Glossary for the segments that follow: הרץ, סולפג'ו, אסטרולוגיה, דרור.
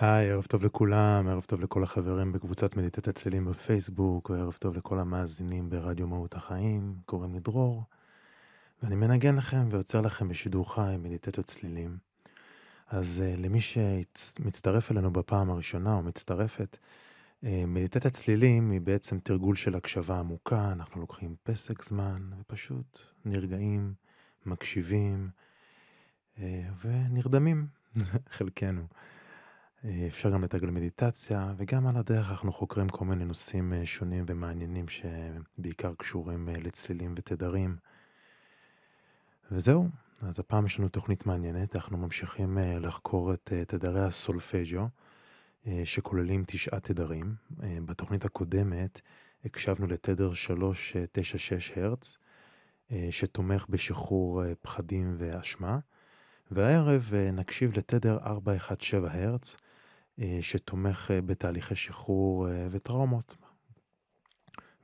היי, ערב טוב לכולם, ערב טוב לכל החברים בקבוצת מדיטת הצלילים בפייסבוק, וערב טוב לכל המאזינים ברדיו מהות החיים, קוראים לי דרור, ואני מנגן לכם ויוצר לכם בשידור חי מדיטציות צלילים. אז למי שמצטרף אלינו בפעם הראשונה או מצטרפת, מדיטת הצלילים היא בעצם תרגול של הקשבה עמוקה, אנחנו לוקחים פסק זמן ופשוט נרגעים, מקשיבים ונרדמים, חלקנו. אפשר גם לתגל מדיטציה, וגם על הדרך אנחנו חוקרים כל מיני נושאים שונים ומעניינים שבעיקר קשורים לצלילים ותדרים. וזהו, אז הפעם יש לנו תוכנית מעניינת, אנחנו ממשיכים לחקור את תדרי הסולפג'ו, שכוללים 9 תדרים. בתוכנית הקודמת הקשבנו לתדר 396 הרץ, שתומך בשחרור פחדים ואשמה, והערב נקשיב לתדר 417 הרץ, שתומך בתהליכי שחרור וטראומות,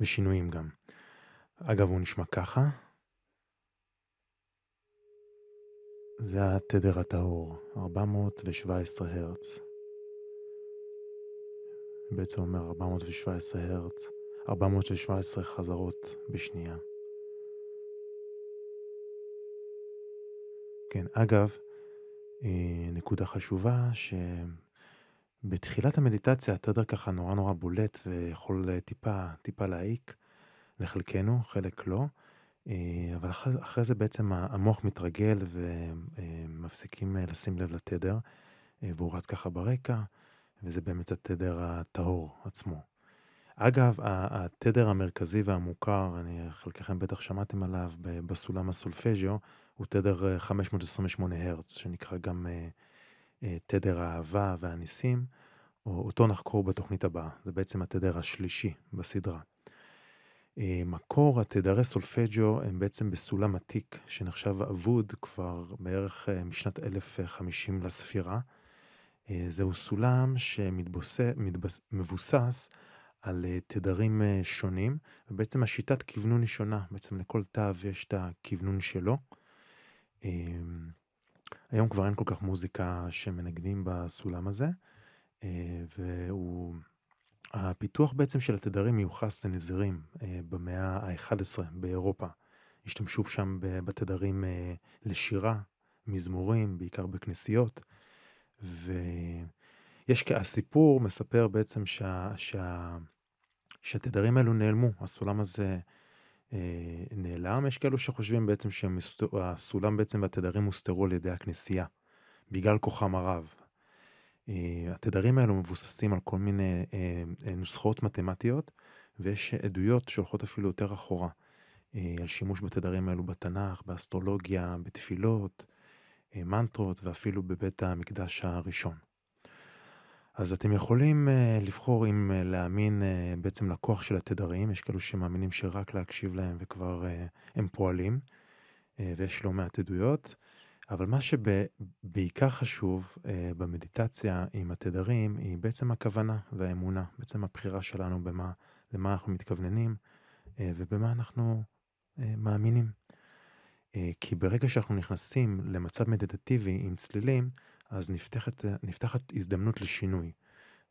ושינויים גם. אגב, הוא נשמע ככה. זה התדר הטהור, 417 הרץ. בעצם אומר 417 הרץ, 417 חזרות בשנייה. כן, אגב, נקודה חשובה שבתחילת המדיטציה התדר ככה נורא בולט ויכול טיפה להעיק לחלקנו, חלק לא, אבל אחרי זה בעצם המוח מתרגל ומפסיקים לשים לב לתדר, והוא רץ ככה ברקע, וזה באמת התדר הטהור עצמו. אגב, התדר המרכזי והמוכר, חלקכם בטח שמעתם עליו בסולם הסולפג'ו, הוא תדר 528 הרץ, שנקרא גם תדר האהבה והניסים, אותו נחקור בתוכנית הבאה. זה בעצם התדר השלישי בסדרה. מקור התדרי סולפג'ו הם בעצם בסולם עתיק, שנחשב אבוד כבר בערך משנת 1050 לספירה. זהו סולם שמבוסס על תדרים שונים, ובעצם השיטת כיוונון היא שונה, בעצם לכל תו יש את הכיוונון שלו. היום כבר אין כל כך מוזיקה שמנגנים בסולם הזה, והפיתוח בעצם של התדרים מיוחס לנזירים במאה ה-11 באירופה. השתמשו שם בתדרים לשירה, מזמורים, בעיקר בכנסיות, הסיפור מספר בעצם שהתדרים האלו נעלמו, הסולם הזה נעלם. יש כאלו שחושבים בעצם שהסולם בעצם והתדרים הוסתרו על ידי הכנסייה, בגלל כוחם הרב. התדרים האלו מבוססים על כל מיני נוסחאות מתמטיות, ויש עדויות שהולכות אפילו יותר אחורה, על שימוש בתדרים האלו בתנ"ך, באסטרולוגיה, בתפילות, מנטרות, ואפילו בבית המקדש הראשון. אז אתם יכולים לבחור אם להאמין בעצם לכוח של התדרים. יש כאלו שמאמינים שרק להקשיב להם וכבר הם פועלים, ויש לא מעט עדויות. אבל מה שבעיקר חשוב במדיטציה עם התדרים היא בעצם הכוונה והאמונה, בעצם הבחירה שלנו למה אנחנו מתכווננים ובמה אנחנו מאמינים. כי ברגע שאנחנו נכנסים למצב מדיטטיבי עם צלילים, אז נפתחת הזדמנות לשינוי.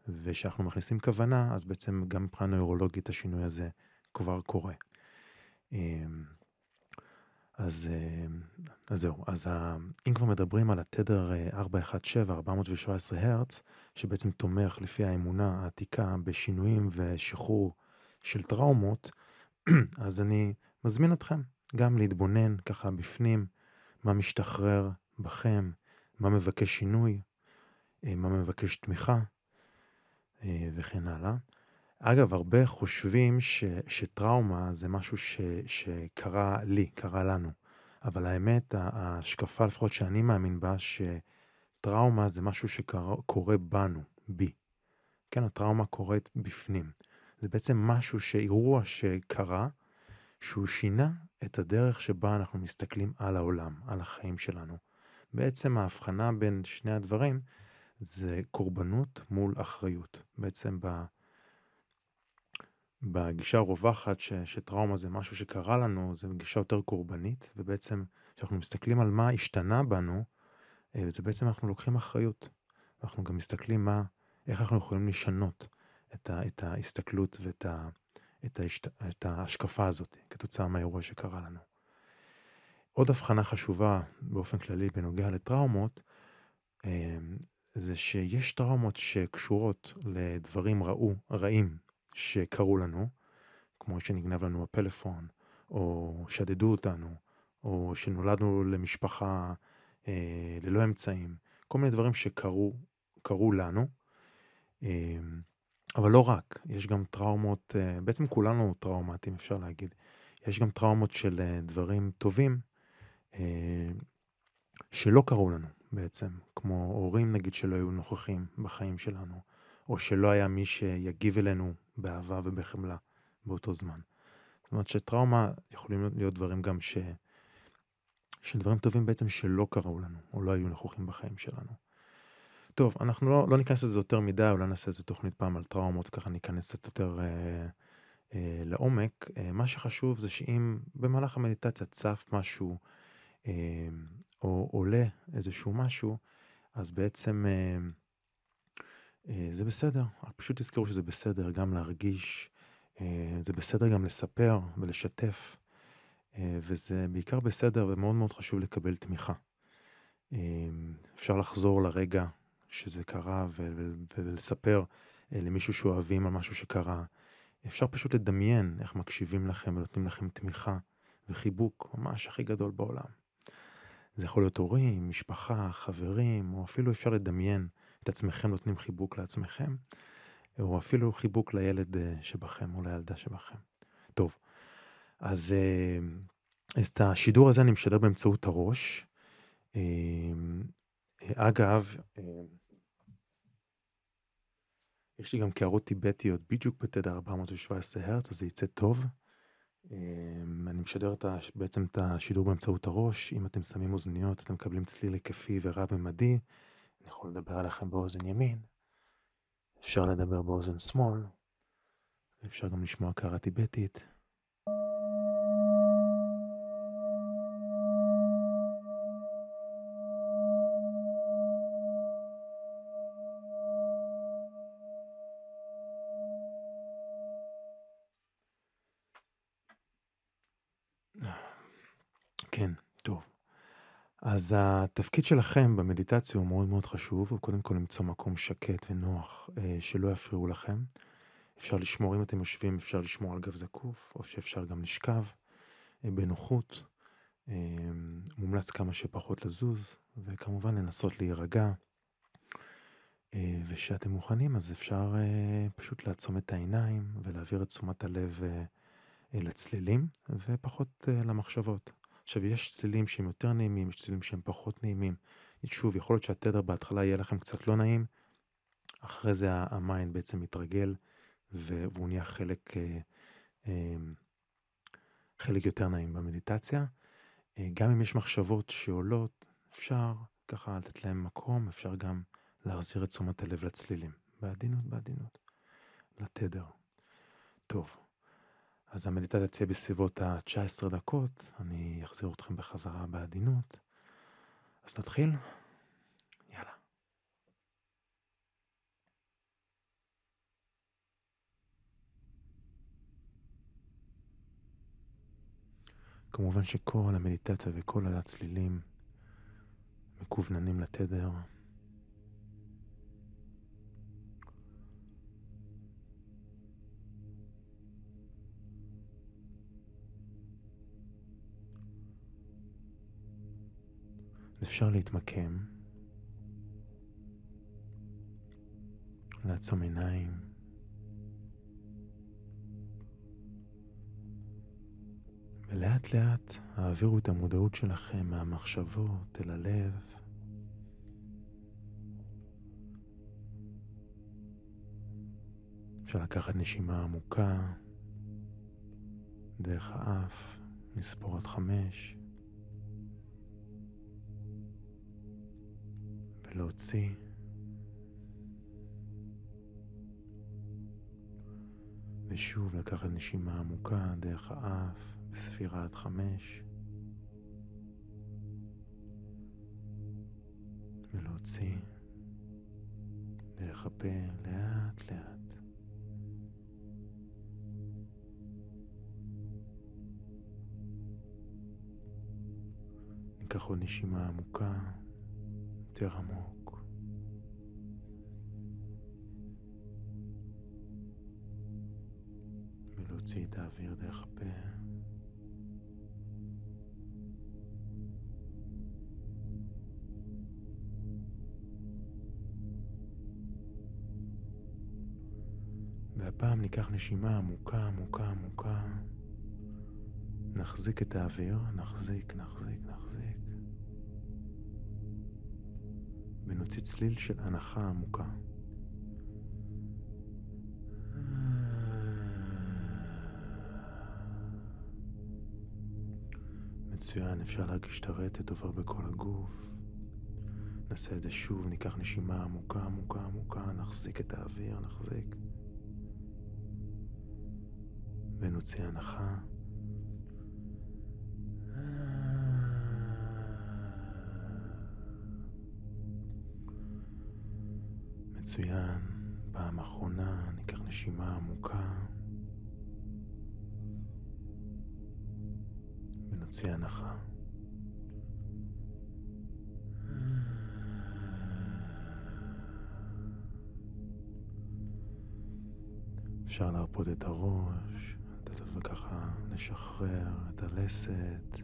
ושאנחנו מכניסים כוונה, אז בעצם גם מבחינה נוירולוגית השינוי הזה כבר קורה. אז זהו. אז אם כבר מדברים על התדר 417, 417 הרץ, שבעצם תומך לפי האמונה העתיקה בשינויים ושחרור של טראומות, אז אני מזמין אתכם גם להתבונן ככה בפנים, מה משתחרר בכם, מה מבקש שינוי, מה מבקש תמיכה, וכן הלאה. אגב, הרבה חושבים שטראומה זה משהו שקרה לי, קרה לנו. אבל האמת, ההשקפה לפחות שאני מאמין בה, שטראומה זה משהו שקורה בנו, בי. כן, הטראומה קורית בפנים. זה בעצם משהו שאירוע שקרה, שהוא שינה את הדרך שבה אנחנו מסתכלים על העולם, על החיים שלנו. בעצם ההבחנה בין שני הדברים זה קורבנות מול אחריות. בעצם בגישה הרווחת שטראומה זה משהו שקרה לנו, זה גישה יותר קורבנית, ובעצם כשאנחנו מסתכלים על מה השתנה בנו, זה בעצם אנחנו לוקחים אחריות. אנחנו גם מסתכלים איך אנחנו יכולים לשנות את ההסתכלות ואת את ההשקפה הזאת, כתוצאה מהאירוע שקרה לנו. עוד הבחנה חשובה באופן כללי בנוגע לטראומות, זה שיש טראומות שקשורות לדברים רעים שקרו לנו, כמו שנגנב לנו הפלאפון, או שדדו אותנו, או שנולדנו למשפחה ללא אמצעים, כל מיני דברים שקרו לנו, אבל לא רק, יש גם טראומות, בעצם כולנו טראומטים, אפשר להגיד. יש גם טראומות של דברים טובים שלא קרו לנו בעצם, כמו הורים נגיד שלא היו נוכחים בחיים שלנו, או שלא היה מי שיגיב אלינו באהבה ובחמלה באותו זמן. זאת אומרת שטראומה יכולים להיות דברים גם שדברים טובים בעצם שלא קרו לנו, או לא היו נוכחים בחיים שלנו. טוב, אנחנו לא ניכנס לזה יותר מדי, אולי נעשה איזו תוכנית פעם על טראומות, ככה ניכנס קצת יותר לעומק. מה שחשוב זה שאם במהלך המדיטציה צף משהו, או עולה איזשהו משהו, אז בעצם זה בסדר. פשוט תזכרו שזה בסדר גם להרגיש, זה בסדר גם לספר ולשתף, וזה בעיקר בסדר ומאוד מאוד חשוב לקבל תמיכה. אפשר לחזור לרגע שזה קרה ולספר למישהו שאוהבים על משהו שקרה. אפשר פשוט לדמיין איך מקשיבים לכם ונותנים לכם תמיכה וחיבוק ממש הכי גדול בעולם. זה יכול להיות הורים, משפחה, חברים, או אפילו אפשר לדמיין את עצמכם נותנים חיבוק לעצמכם, או אפילו חיבוק לילד שבכם או לילדה שבכם. טוב, אז את השידור הזה אני משדר באמצעות הראש. אגב, יש לי גם קערות טיבטיות בדיוק בתדר 417 הרץ, אז זה יצא טוב. אני משדר בעצם את השידור באמצעות הראש. אם אתם שמים אוזניות, אתם מקבלים צליל היקפי ורב-ממדי. אני יכול לדבר עליכם באוזן ימין, אפשר לדבר באוזן שמאל, אפשר גם לשמוע קערה טיבטית. אז התפקיד שלכם במדיטציה הוא מאוד מאוד חשוב, הוא קודם כל למצוא מקום שקט ונוח שלא יפריעו לכם. אפשר לשמור, אם אתם יושבים, אפשר לשמור על גב זקוף, או שאפשר גם לשכב בנוחות, מומלץ כמה שפחות לזוז, וכמובן לנסות להירגע. ושאתם מוכנים, אז אפשר פשוט לעצום את העיניים ולהעביר את תשומת הלב לצלילים, ופחות למחשבות. עכשיו, יש צלילים שהם יותר נעימים, יש צלילים שהם פחות נעימים. שוב, יכול להיות שהתדר בהתחלה יהיה לכם קצת לא נעים, אחרי זה המיינד בעצם מתרגל, והוא נהיה חלק יותר נעים במדיטציה. גם אם יש מחשבות שעולות, אפשר ככה לתת להם מקום, אפשר גם להחזיר את תשומת הלב לצלילים. בעדינות, לתדר. טוב. אז המדיטציה תצא בסביבות ה-19 דקות, אני אחזיר אתכם בחזרה בעדינות. אז נתחיל? יאללה. כמובן שכל המדיטציה וכל הצלילים מקווננים לתדר. אפשר להתמקם לעצום עיניים. ולאט לאט העבירו את המודעות שלכם מהמחשבות אל הלב. אפשר לקחת נשימה עמוקה דרך האף, נספור עד 5. ולהוציא. ושוב לקחת נשימה עמוקה דרך האף, בספירה עד 5. ולהוציא דרך הפה לאט לאט. ניקח עוד נשימה עמוקה, יותר עמוק. ולהוציא את האוויר דרך הפה. והפעם ניקח נשימה עמוקה, עמוקה, עמוקה. נחזיק את האוויר, נחזיק, נחזיק, נחזיק. ונוציא צליל של הנחה עמוקה. מצוין, אפשר להרגיש את הרטט עובר בכל הגוף. נעשה את זה שוב, ניקח נשימה עמוקה, עמוקה, עמוקה, נחזיק את האוויר, נחזיק. ונוציא הנחה. מצוין, פעם אחרונה ניקח נשימה עמוקה ונוציא הנחה. אפשר להרפות את הראש, לתת לו ככה לשחרר את הלסת,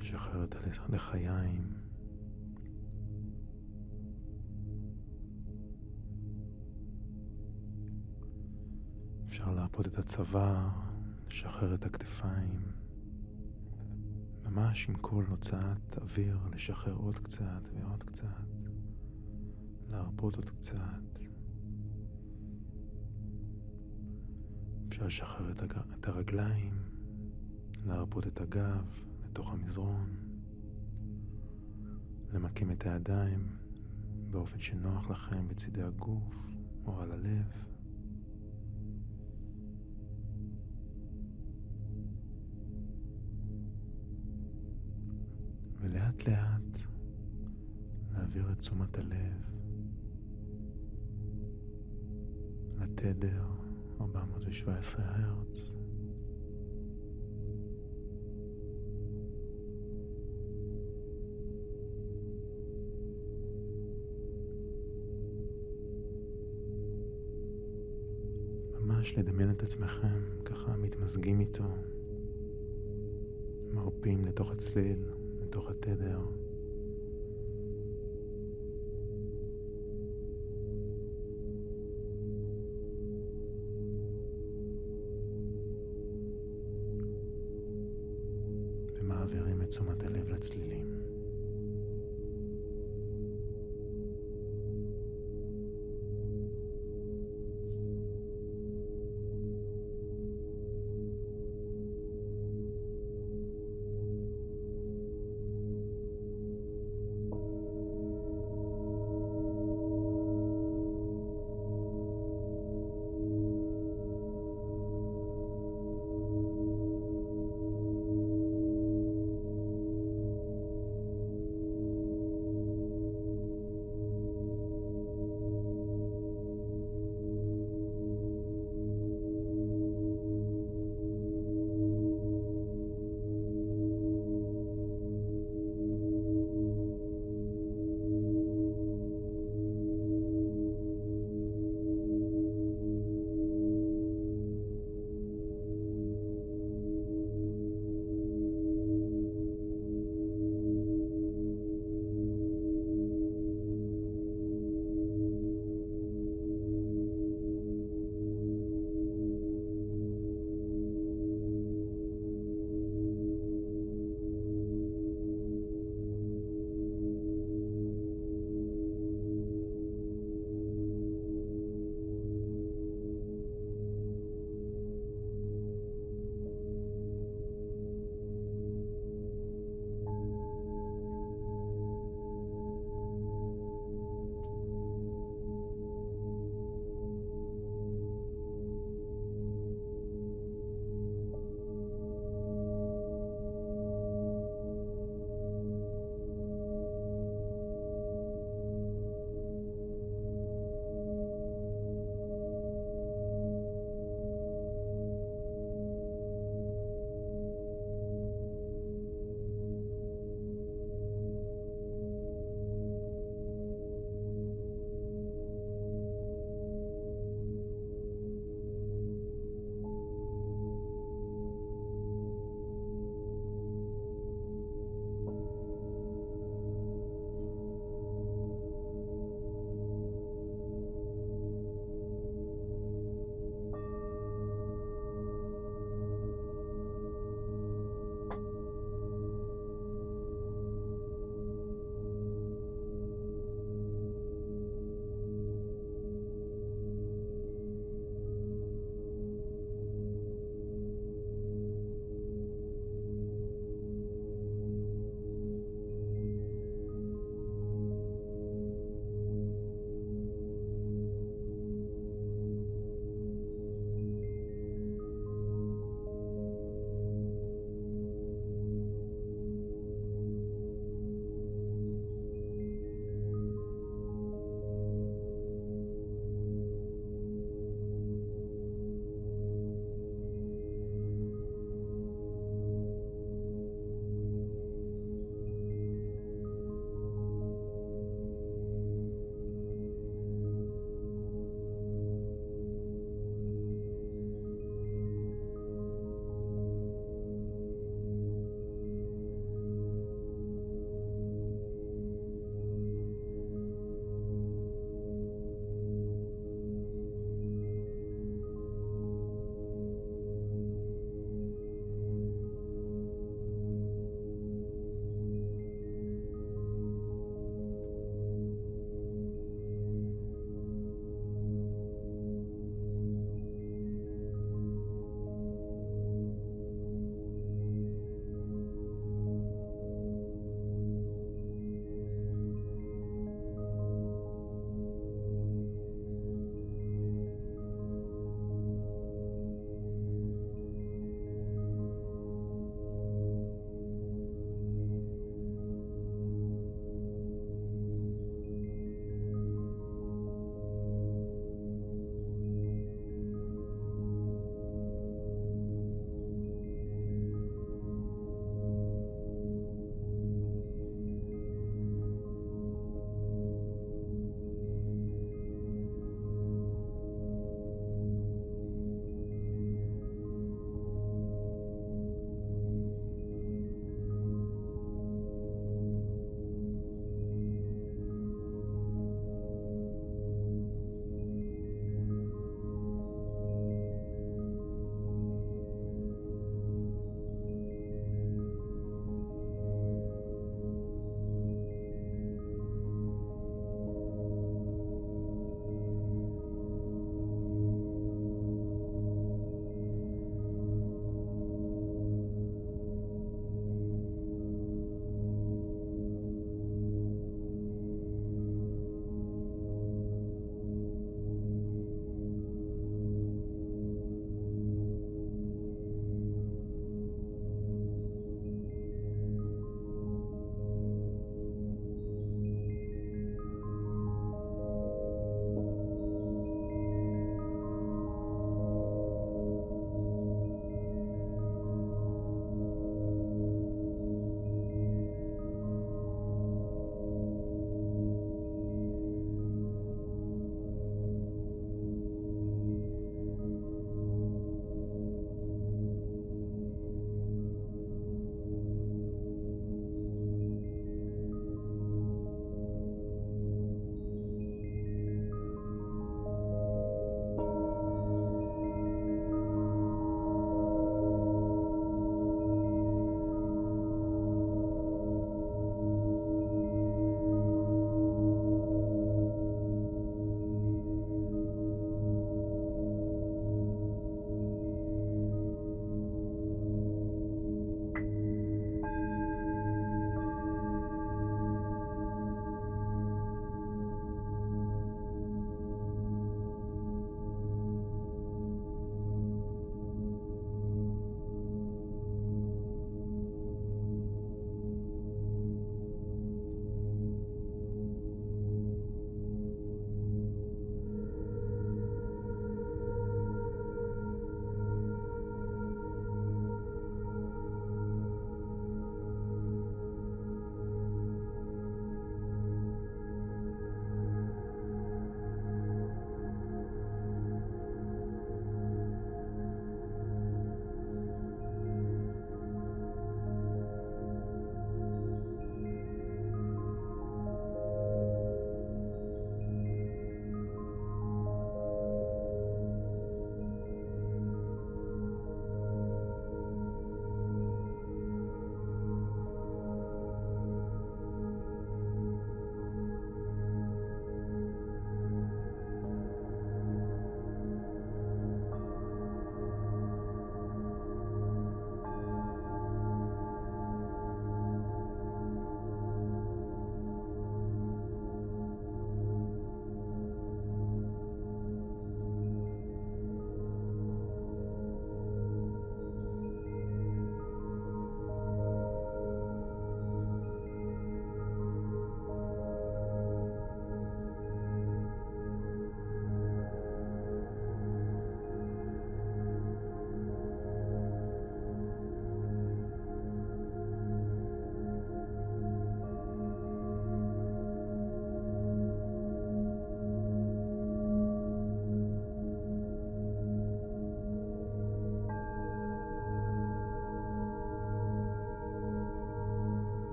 לשחרר את הלחיים. אפשר להרפות את הצוואר, לשחרר את הכתפיים. ממש עם כל הוצאת אוויר, לשחרר עוד קצת ועוד קצת. להרפות עוד קצת. אפשר לשחרר את הרגליים, להרפות את הגב לתוך המזרון. למקם את הידיים באופן שנוח לכם בצדי הגוף או על הלב. ולאט לאט להעביר את תשומת הלב לתדר 417 הרץ. ממש לדמיין את עצמכם ככה מתמזגים איתו, מרפים לתוך הצליל, לתוך התדר. ומעבירים את תשומת הלב לצלילים.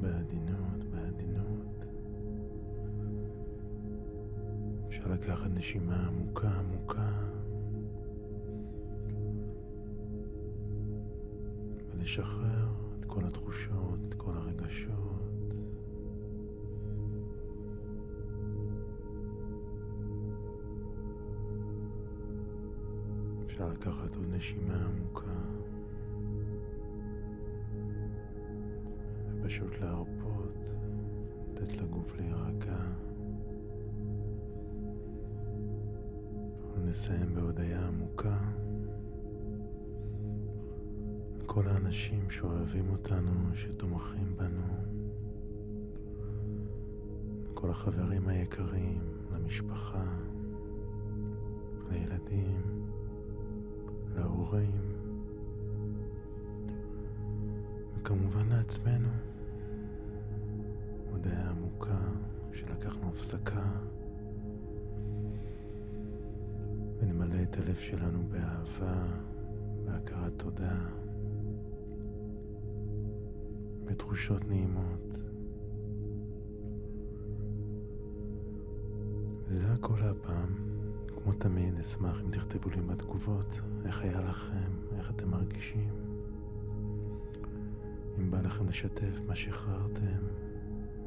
בעדינות. אפשר לקחת נשימה עמוקה ולשחרר את כל התחושות, את כל הרגשות. אפשר לקחת עוד נשימה עמוקה פשוט להרפות, לתת לגוף להירגע. ונסיים בהודעה עמוקה לכל האנשים שאוהבים אותנו, שתומכים בנו, לכל החברים היקרים, למשפחה, לילדים, להורים, וכמובן לעצמנו. הודעה עמוקה שלקחנו הפסקה, ונמלא את הלב שלנו באהבה והכרת תודה ותחושות נעימות. וזה הכל הפעם. כמו תמיד, אשמח אם תכתבו לי בתגובות איך היה לכם, איך אתם מרגישים, אם בא לכם לשתף מה שחררתם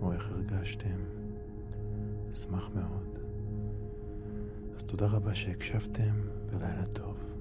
או איך הרגשתם. אשמח מאוד. אז תודה רבה שהקשבתם, ולילה טוב.